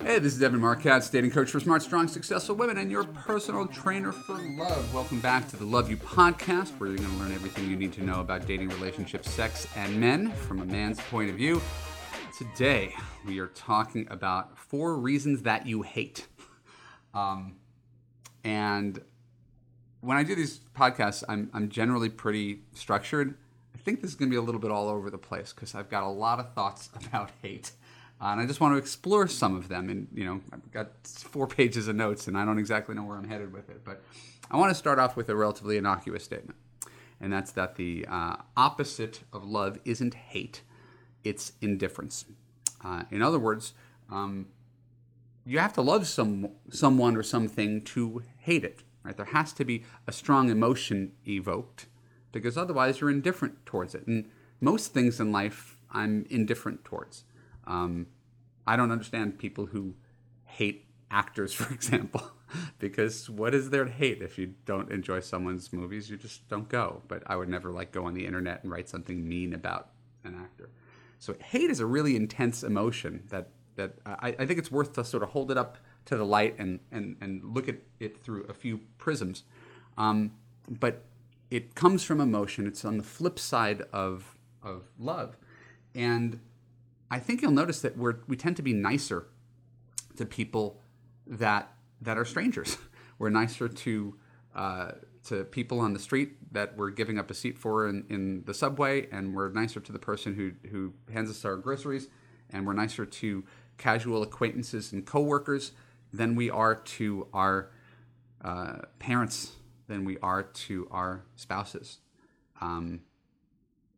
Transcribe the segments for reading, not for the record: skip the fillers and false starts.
Hey, this is Evan Marc Katz, dating coach for smart, strong, successful women, and your personal trainer for love. Welcome back to the Love You Podcast, where you're going to learn everything you need to know about dating, relationships, sex, and men from a man's point of view. Today, we are talking about 4 reasons that you hate. And when I do these podcasts, I'm generally pretty structured. I think this is going to be a little bit all over the place because I've got a lot of thoughts about hate. And I just want to explore some of them. And, you know, I've got 4 pages of notes, and I don't exactly know where I'm headed with it. But I want to start off with a relatively innocuous statement. And that's that the opposite of love isn't hate. It's indifference. In other words, you have to love someone or something to hate it. Right? There has to be a strong emotion evoked, because otherwise you're indifferent towards it. And most things in life I'm indifferent towards. I don't understand people who hate actors, for example, because what is there to hate? If you don't enjoy someone's movies, you just don't go. But I would never go on the internet and write something mean about an actor. So hate is a really intense emotion that I think it's worth to sort of hold it up to the light and look at it through a few prisms. But it comes from emotion. It's on the flip side of love. And I think you'll notice that we tend to be nicer to people that are strangers. We're nicer to people on the street that we're giving up a seat for in the subway, and we're nicer to the person who hands us our groceries, and we're nicer to casual acquaintances and coworkers than we are to our parents, than we are to our spouses.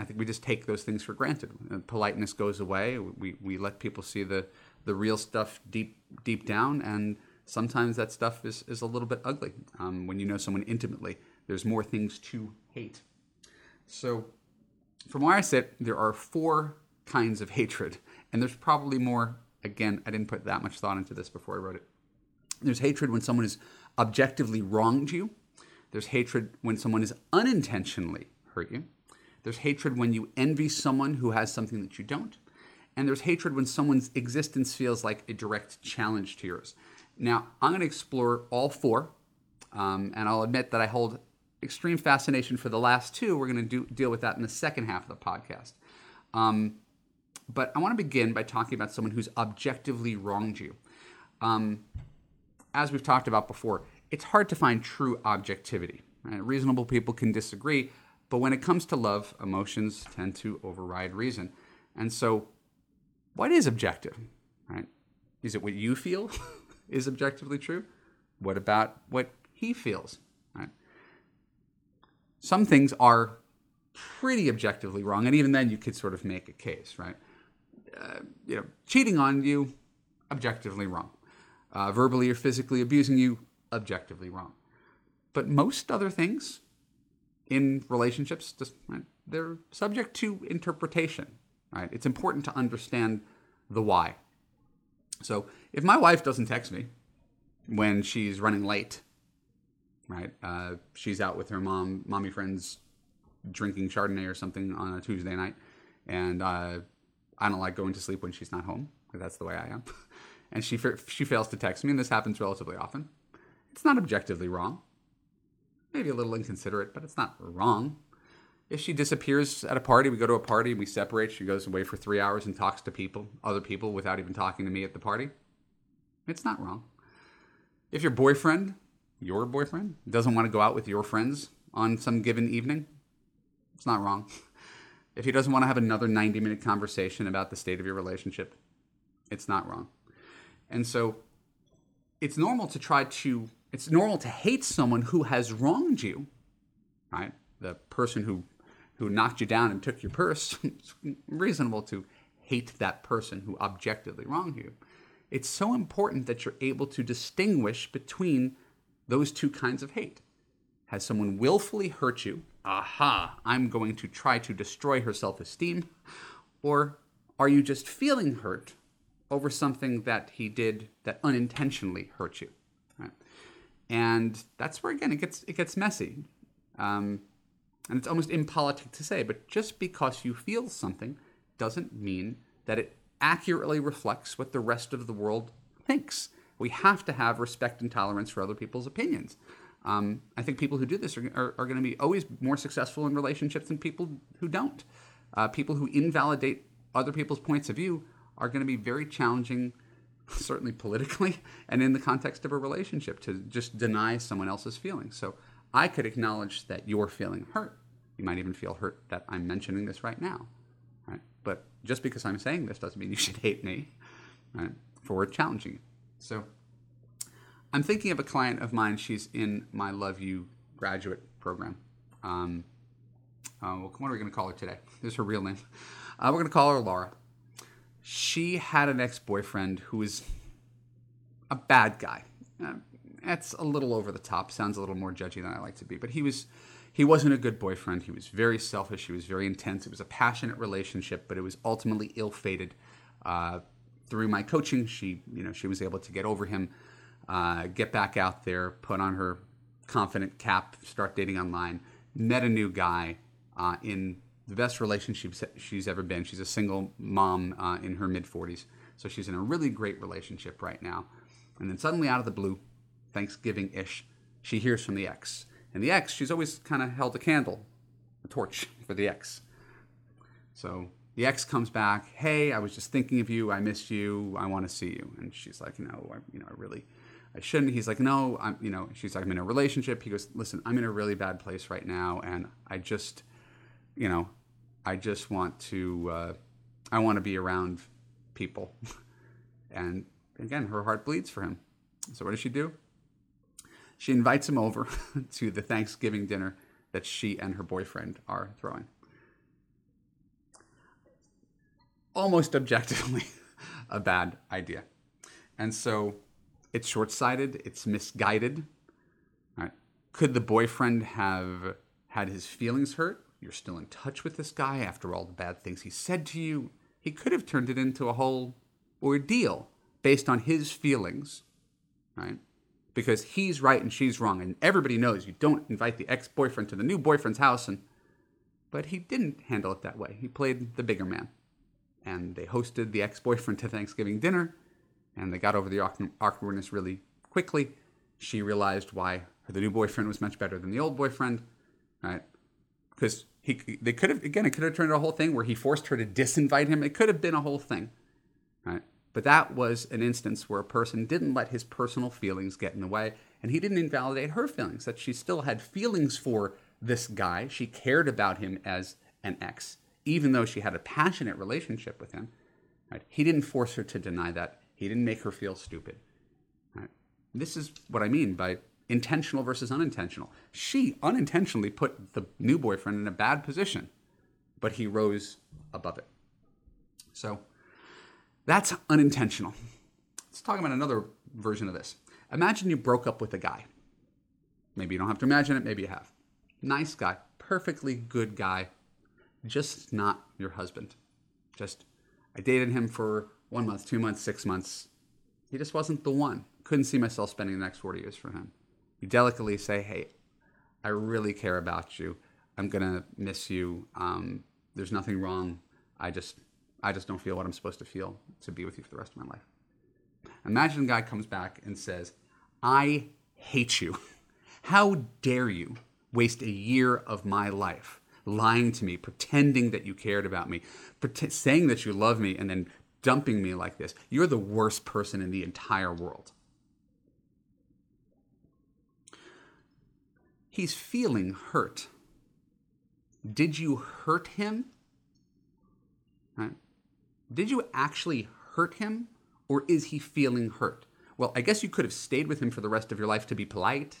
I think we just take those things for granted. Politeness goes away. We let people see the real stuff deep down, and sometimes that stuff is a little bit ugly. When you know someone intimately, there's more things to hate. So from where I sit, there are 4 kinds of hatred, and there's probably more. Again, I didn't put that much thought into this before I wrote it. There's hatred when someone has objectively wronged you. There's hatred when someone has unintentionally hurt you. There's hatred when you envy someone who has something that you don't. And there's hatred when someone's existence feels like a direct challenge to yours. Now, I'm going to explore all 4, and I'll admit that I hold extreme fascination for the last 2. We're going to deal with that in the second half of the podcast. But I want to begin by talking about someone who's objectively wronged you. As we've talked about before, it's hard to find true objectivity. Right? Reasonable people can disagree, but when it comes to love, emotions tend to override reason. And so, what is objective? Right? Is it what you feel is objectively true? What about what he feels? Right? Some things are pretty objectively wrong, and even then you could sort of make a case, right? Cheating on you, objectively wrong. Verbally or physically abusing you, objectively wrong. But most other things in relationships, they're subject to interpretation, right? It's important to understand the why. So if my wife doesn't text me when she's running late, right? She's out with her mommy friends drinking Chardonnay or something on a Tuesday night, and I don't like going to sleep when she's not home, because that's the way I am. And she fails to text me, and this happens relatively often. It's not objectively wrong. Maybe a little inconsiderate, but it's not wrong. If she disappears at a party, we go to a party and we separate, she goes away for 3 hours and talks to other people without even talking to me at the party, it's not wrong. If your boyfriend doesn't want to go out with your friends on some given evening, it's not wrong. If he doesn't want to have another 90-minute conversation about the state of your relationship, it's not wrong. And so it's normal to hate someone who has wronged you, right? The person who knocked you down and took your purse, it's reasonable to hate that person who objectively wronged you. It's so important that you're able to distinguish between those 2 kinds of hate. Has someone willfully hurt you? Aha, I'm going to try to destroy her self-esteem. Or are you just feeling hurt over something that he did that unintentionally hurt you? Right? And that's where, again, it gets messy. And it's almost impolitic to say, but just because you feel something doesn't mean that it accurately reflects what the rest of the world thinks. We have to have respect and tolerance for other people's opinions. I think people who do this are going to be always more successful in relationships than people who don't. People who invalidate other people's points of view are going to be very challenging, certainly politically, and in the context of a relationship, to just deny someone else's feelings. So I could acknowledge that you're feeling hurt. You might even feel hurt that I'm mentioning this right now. Right? But just because I'm saying this doesn't mean you should hate me, right, for challenging you. So I'm thinking of a client of mine. She's in my Love You graduate program. What are we going to call her today? This is her real name. We're going to call her Laura. She had an ex-boyfriend who was a bad guy. That's a little over the top. Sounds a little more judgy than I like to be. But he wasn't a good boyfriend. He was very selfish. He was very intense. It was a passionate relationship, but it was ultimately ill-fated. Through my coaching, she was able to get over him, get back out there, put on her confident cap, start dating online, met a new guy in the best relationship she's ever been. She's a single mom in her mid-40s, so she's in a really great relationship right now. And then suddenly out of the blue, Thanksgiving-ish, she hears from the ex. And the ex, she's always kind of held a candle, a torch for the ex. So the ex comes back, hey, I was just thinking of you, I miss you, I want to see you. And she's like, no, I shouldn't. He's like, no, she's like, I'm in a relationship. He goes, listen, I'm in a really bad place right now, and I just want to, I want to be around people. And again, her heart bleeds for him. So what does she do? She invites him over to the Thanksgiving dinner that she and her boyfriend are throwing. Almost objectively a bad idea. And so it's short-sighted, it's misguided. All right. Could the boyfriend have had his feelings hurt? You're still in touch with this guy after all the bad things he said to you. He could have turned it into a whole ordeal based on his feelings, right? Because he's right and she's wrong, and everybody knows you don't invite the ex-boyfriend to the new boyfriend's house, but he didn't handle it that way. He played the bigger man, and they hosted the ex-boyfriend to Thanksgiving dinner, and they got over the awkwardness really quickly. She realized why the new boyfriend was much better than the old boyfriend, right? Because it could have turned into a whole thing where he forced her to disinvite him. It could have been a whole thing, right? But that was an instance where a person didn't let his personal feelings get in the way, and he didn't invalidate her feelings, that she still had feelings for this guy. She cared about him as an ex, even though she had a passionate relationship with him. Right? He didn't force her to deny that. He didn't make her feel stupid. Right? This is what I mean by intentional versus unintentional. She unintentionally put the new boyfriend in a bad position, but he rose above it. So that's unintentional. Let's talk about another version of this. Imagine you broke up with a guy. Maybe you don't have to imagine it, maybe you have. Nice guy, perfectly good guy, just not your husband. Just, I dated him for 1 month, 2 months, 6 months. He just wasn't the one. Couldn't see myself spending the next 40 years for him. You delicately say, hey, I really care about you. I'm going to miss you. There's nothing wrong. I just don't feel what I'm supposed to feel to be with you for the rest of my life. Imagine a guy comes back and says, I hate you. How dare you waste a year of my life lying to me, pretending that you cared about me, saying that you love me, and then dumping me like this. You're the worst person in the entire world. He's feeling hurt. Did you hurt him? Right? Did you actually hurt him, or is he feeling hurt? Well, I guess you could have stayed with him for the rest of your life to be polite.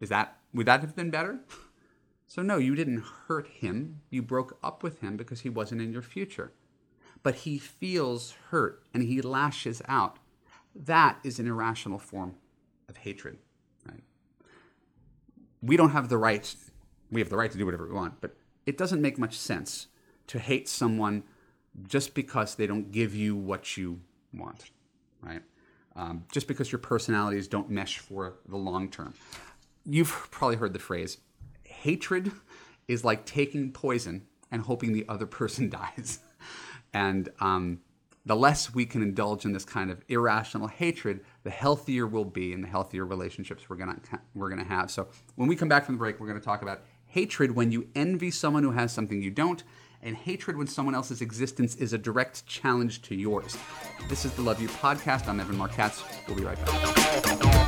Would that have been better? So no, you didn't hurt him. You broke up with him because he wasn't in your future. But he feels hurt and he lashes out. That is an irrational form of hatred. We don't have the right, we have the right to do whatever we want, but it doesn't make much sense to hate someone just because they don't give you what you want, right? Just because your personalities don't mesh for the long term. You've probably heard the phrase, hatred is like taking poison and hoping the other person dies. And the less we can indulge in this kind of irrational hatred, the healthier we'll be and the healthier relationships we're gonna have. So when we come back from the break, we're gonna talk about hatred when you envy someone who has something you don't, and hatred when someone else's existence is a direct challenge to yours. This is the Love You Podcast. I'm Evan Marc Katz. We'll be right back.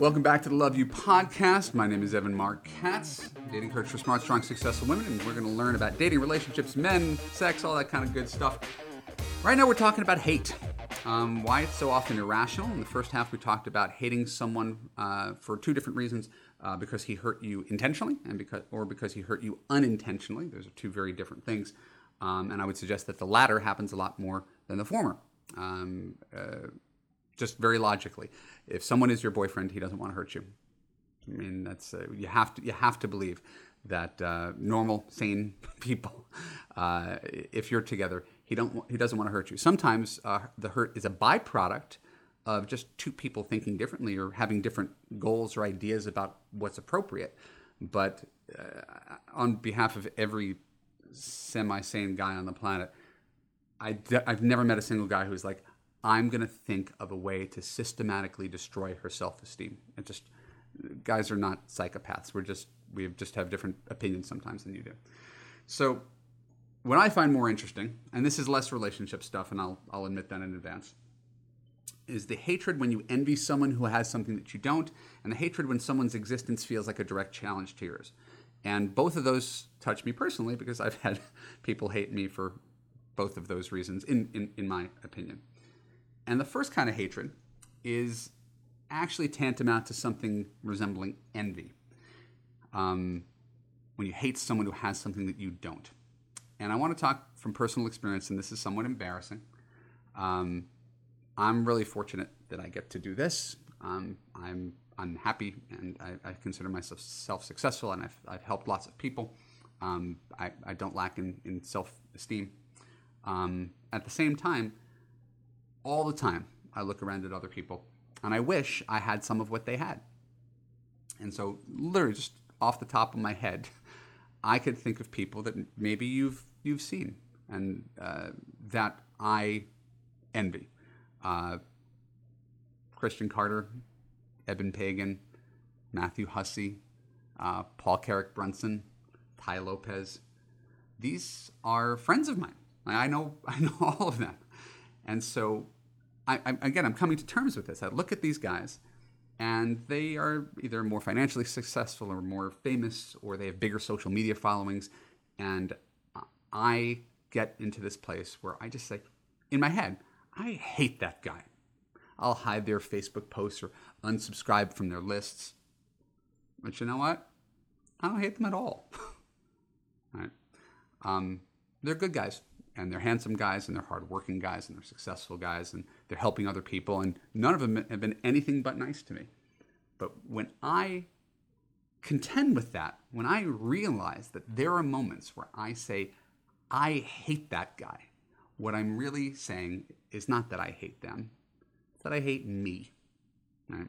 Welcome back to the Love You Podcast. My name is Evan Marc Katz, dating coach for smart, strong, successful women, and we're going to learn about dating, relationships, men, sex, all that kind of good stuff. Right now we're talking about hate, why it's so often irrational. In the first half we talked about hating someone for two different reasons, because he hurt you intentionally and because he hurt you unintentionally. Those are two very different things, and I would suggest that the latter happens a lot more than the former. Just very logically, if someone is your boyfriend, he doesn't want to hurt you. I mean, that's you have to believe that normal, sane people, if you're together, he doesn't want to hurt you. Sometimes the hurt is a byproduct of just two people thinking differently or having different goals or ideas about what's appropriate. But on behalf of every semi-sane guy on the planet, I've never met a single guy who's like, I'm going to think of a way to systematically destroy her self-esteem. It just, guys are not psychopaths. We just have different opinions sometimes than you do. So what I find more interesting, and this is less relationship stuff, and I'll admit that in advance, is the hatred when you envy someone who has something that you don't, and the hatred when someone's existence feels like a direct challenge to yours. And both of those touch me personally because I've had people hate me for both of those reasons, in my opinion. And the first kind of hatred is actually tantamount to something resembling envy. When you hate someone who has something that you don't. And I want to talk from personal experience, and this is somewhat embarrassing. I'm really fortunate that I get to do this. I'm happy, and I consider myself successful, and I've helped lots of people. I don't lack in self-esteem. At the same time, all the time, I look around at other people, and I wish I had some of what they had. And so, literally, just off the top of my head, I could think of people that maybe you've seen and that I envy: Christian Carter, Eben Pagan, Matthew Hussey, Paul Carrick Brunson, Tai Lopez. These are friends of mine. I know all of them. And so, I'm coming to terms with this. I look at these guys, and they are either more financially successful or more famous, or they have bigger social media followings. And I get into this place where I just say, in my head, I hate that guy. I'll hide their Facebook posts or unsubscribe from their lists. But you know what? I don't hate them at all. Right? They're good guys. And they're handsome guys, and they're hardworking guys, and they're successful guys, and they're helping other people. And none of them have been anything but nice to me. But when I contend with that, when I realize that there are moments where I say, I hate that guy, what I'm really saying is not that I hate them, it's that I hate me. Right?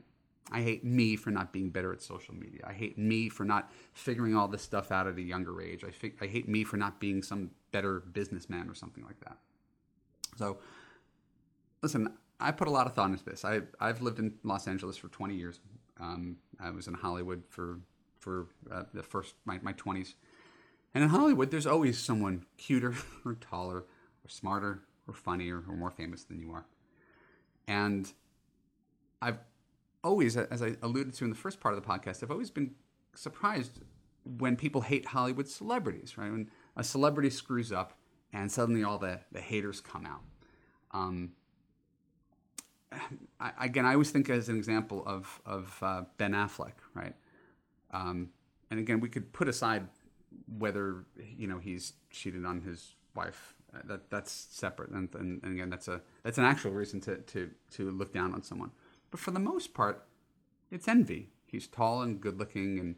I hate me for not being better at social media. I hate me for not figuring all this stuff out at a younger age. I hate me for not being some better businessman or something like that. So, listen, I put a lot of thought into this. I've lived in Los Angeles for 20 years. I was in Hollywood for the first my 20s. And in Hollywood, there's always someone cuter or taller or smarter or funnier or more famous than you are. And I've always, as I alluded to in the first part of the podcast, I've always been surprised when people hate Hollywood celebrities, right? When a celebrity screws up and suddenly all the haters come out. I always think as an example of Ben Affleck, right? And again, we could put aside whether, he's cheated on his wife. That's separate. And again, that's an actual reason to look down on someone. But for the most part, it's envy. He's tall and good-looking and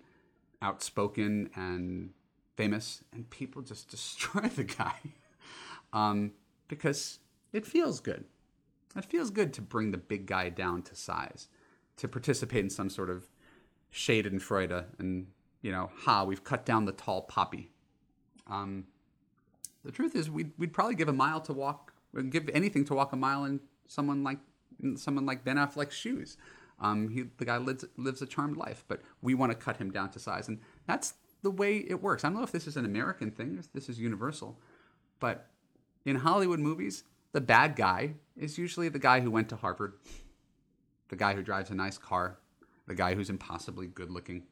outspoken and famous, and people just destroy the guy. because it feels good. It feels good to bring the big guy down to size, to participate in some sort of Schadenfreude and, you know, ha, we've cut down the tall poppy. The truth is we'd probably give a mile to walk, we'd give anything to walk a mile in someone like Ben Affleck's shoes. The guy lives a charmed life, but we want to cut him down to size. And that's the way it works. I don't know if this is an American thing, if this is universal, but in Hollywood movies, the bad guy is usually the guy who went to Harvard, the guy who drives a nice car, the guy who's impossibly good looking.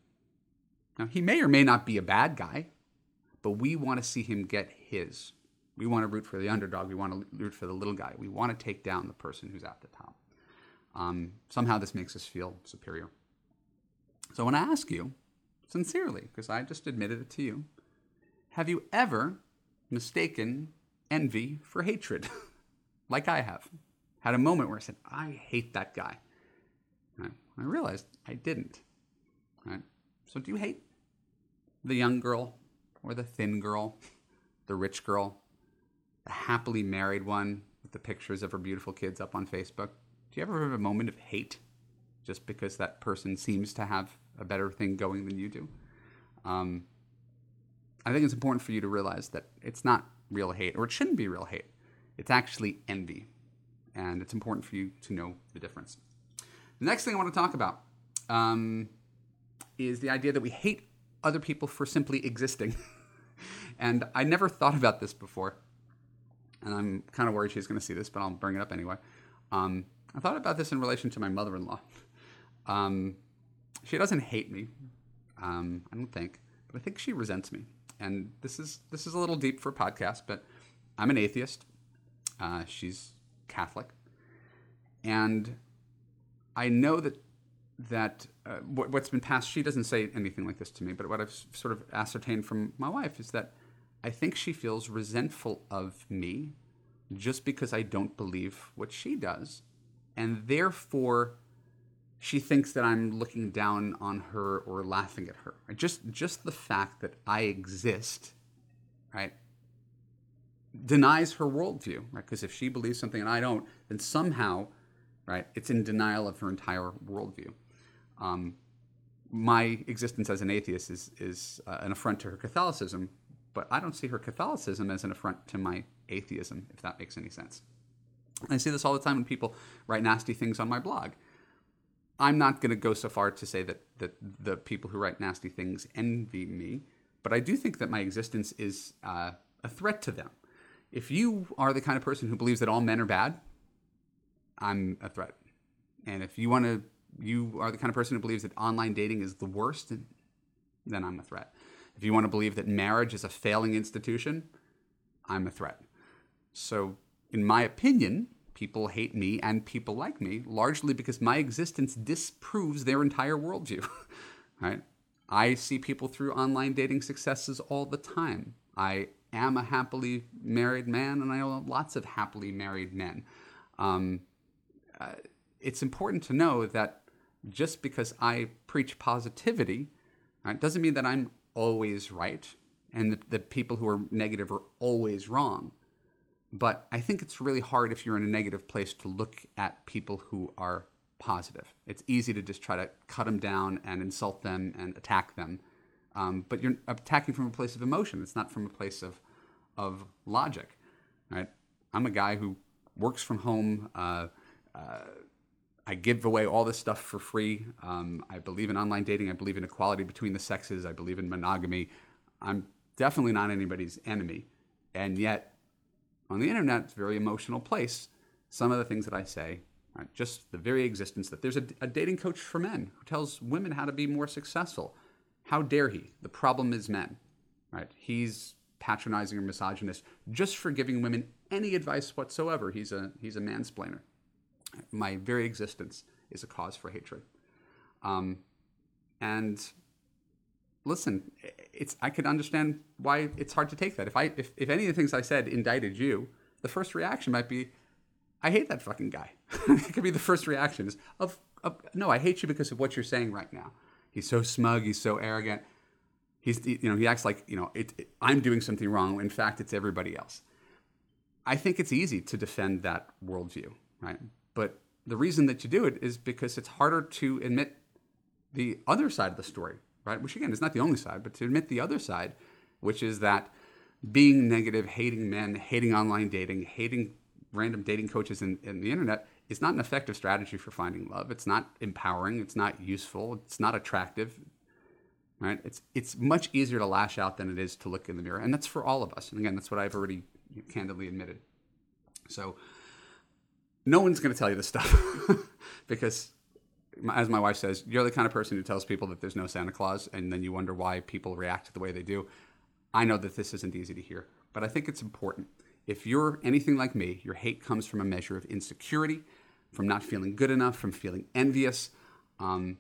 Now, he may or may not be a bad guy, but we want to see him get his. We want to root for the underdog. We want to root for the little guy. We want to take down the person who's at the top. Somehow this makes us feel superior. So when I ask you, sincerely, because I just admitted it to you, have you ever mistaken envy for hatred? Like I have. Had a moment where I said, I hate that guy. And I realized I didn't. Right? So do you hate the young girl or the thin girl, the rich girl, the happily married one with the pictures of her beautiful kids up on Facebook? Do you ever have a moment of hate just because that person seems to have a better thing going than you do? I think it's important for you to realize that it's not real hate, or it shouldn't be real hate. It's actually envy, and it's important for you to know the difference. The next thing I want to talk about is the idea that we hate other people for simply existing. And I never thought about this before, and I'm kind of worried she's going to see this, but I'll bring it up anyway. I thought about this in relation to my mother-in-law. She doesn't hate me, I don't think, but I think she resents me. And this is a little deep for a podcast, but I'm an atheist. She's Catholic. And I know that what's been passed, she doesn't say anything like this to me, but what I've sort of ascertained from my wife is that I think she feels resentful of me just because I don't believe what she does. And therefore, she thinks that I'm looking down on her or laughing at her. Just the fact that I exist, right, denies her worldview, right? Because if she believes something and I don't, then somehow, right, it's in denial of her entire worldview. My existence as an atheist is an affront to her Catholicism, but I don't see her Catholicism as an affront to my atheism, if that makes any sense. I see this all the time when people write nasty things on my blog. I'm not going to go so far to say that the people who write nasty things envy me, but I do think that my existence is a threat to them. If you are the kind of person who believes that all men are bad, I'm a threat. And if you are the kind of person who believes that online dating is the worst, then I'm a threat. If you want to believe that marriage is a failing institution, I'm a threat. So in my opinion, people hate me and people like me, largely because my existence disproves their entire worldview, right? I see people through online dating successes all the time. I am a happily married man, and I know lots of happily married men. It's important to know that just because I preach positivity, right, doesn't mean that I'm always right, and the people who are negative are always wrong. But I think it's really hard if you're in a negative place to look at people who are positive. It's easy to just try to cut them down and insult them and attack them. But you're attacking from a place of emotion. It's not from a place of logic, right? I'm a guy who works from home. I give away all this stuff for free. I believe in online dating. I believe in equality between the sexes. I believe in monogamy. I'm definitely not anybody's enemy. And yet, on the internet, it's a very emotional place. Some of the things that I say, right, just the very existence that there's a dating coach for men who tells women how to be more successful. How dare he? The problem is men, right? He's patronizing or misogynist just for giving women any advice whatsoever. He's a mansplainer. My very existence is a cause for hatred. And listen, I could understand why it's hard to take that. If any of the things I said indicted you, the first reaction might be, I hate that fucking guy. It could be the first reaction is, no, I hate you because of what you're saying right now. He's so smug. He's so arrogant. He acts like, I'm doing something wrong. In fact, it's everybody else. I think it's easy to defend that worldview, right? But the reason that you do it is because it's harder to admit the other side of the story, right? Which, again, is not the only side, but to admit the other side, which is that being negative, hating men, hating online dating, hating random dating coaches in the internet is not an effective strategy for finding love. It's not empowering. It's not useful. It's not attractive, right? It's much easier to lash out than it is to look in the mirror. And that's for all of us. And again, that's what I've already candidly admitted. So no one's going to tell you this stuff because, as my wife says, you're the kind of person who tells people that there's no Santa Claus and then you wonder why people react the way they do. I know that this isn't easy to hear, but I think it's important. If you're anything like me, your hate comes from a measure of insecurity, from not feeling good enough, from feeling envious. And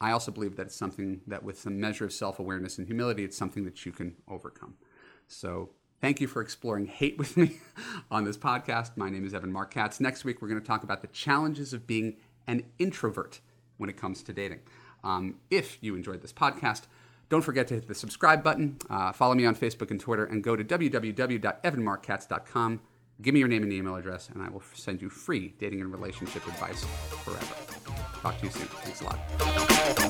I also believe that it's something that with some measure of self-awareness and humility, it's something that you can overcome. So thank you for exploring hate with me on this podcast. My name is Evan Marc Katz. Next week, we're going to talk about the challenges of being an introvert when it comes to dating. If you enjoyed this podcast, don't forget to hit the subscribe button. Follow me on Facebook and Twitter, and go to www.evanmarckatz.com. Give me your name and email address, and I will send you free dating and relationship advice forever. Talk to you soon. Thanks a lot.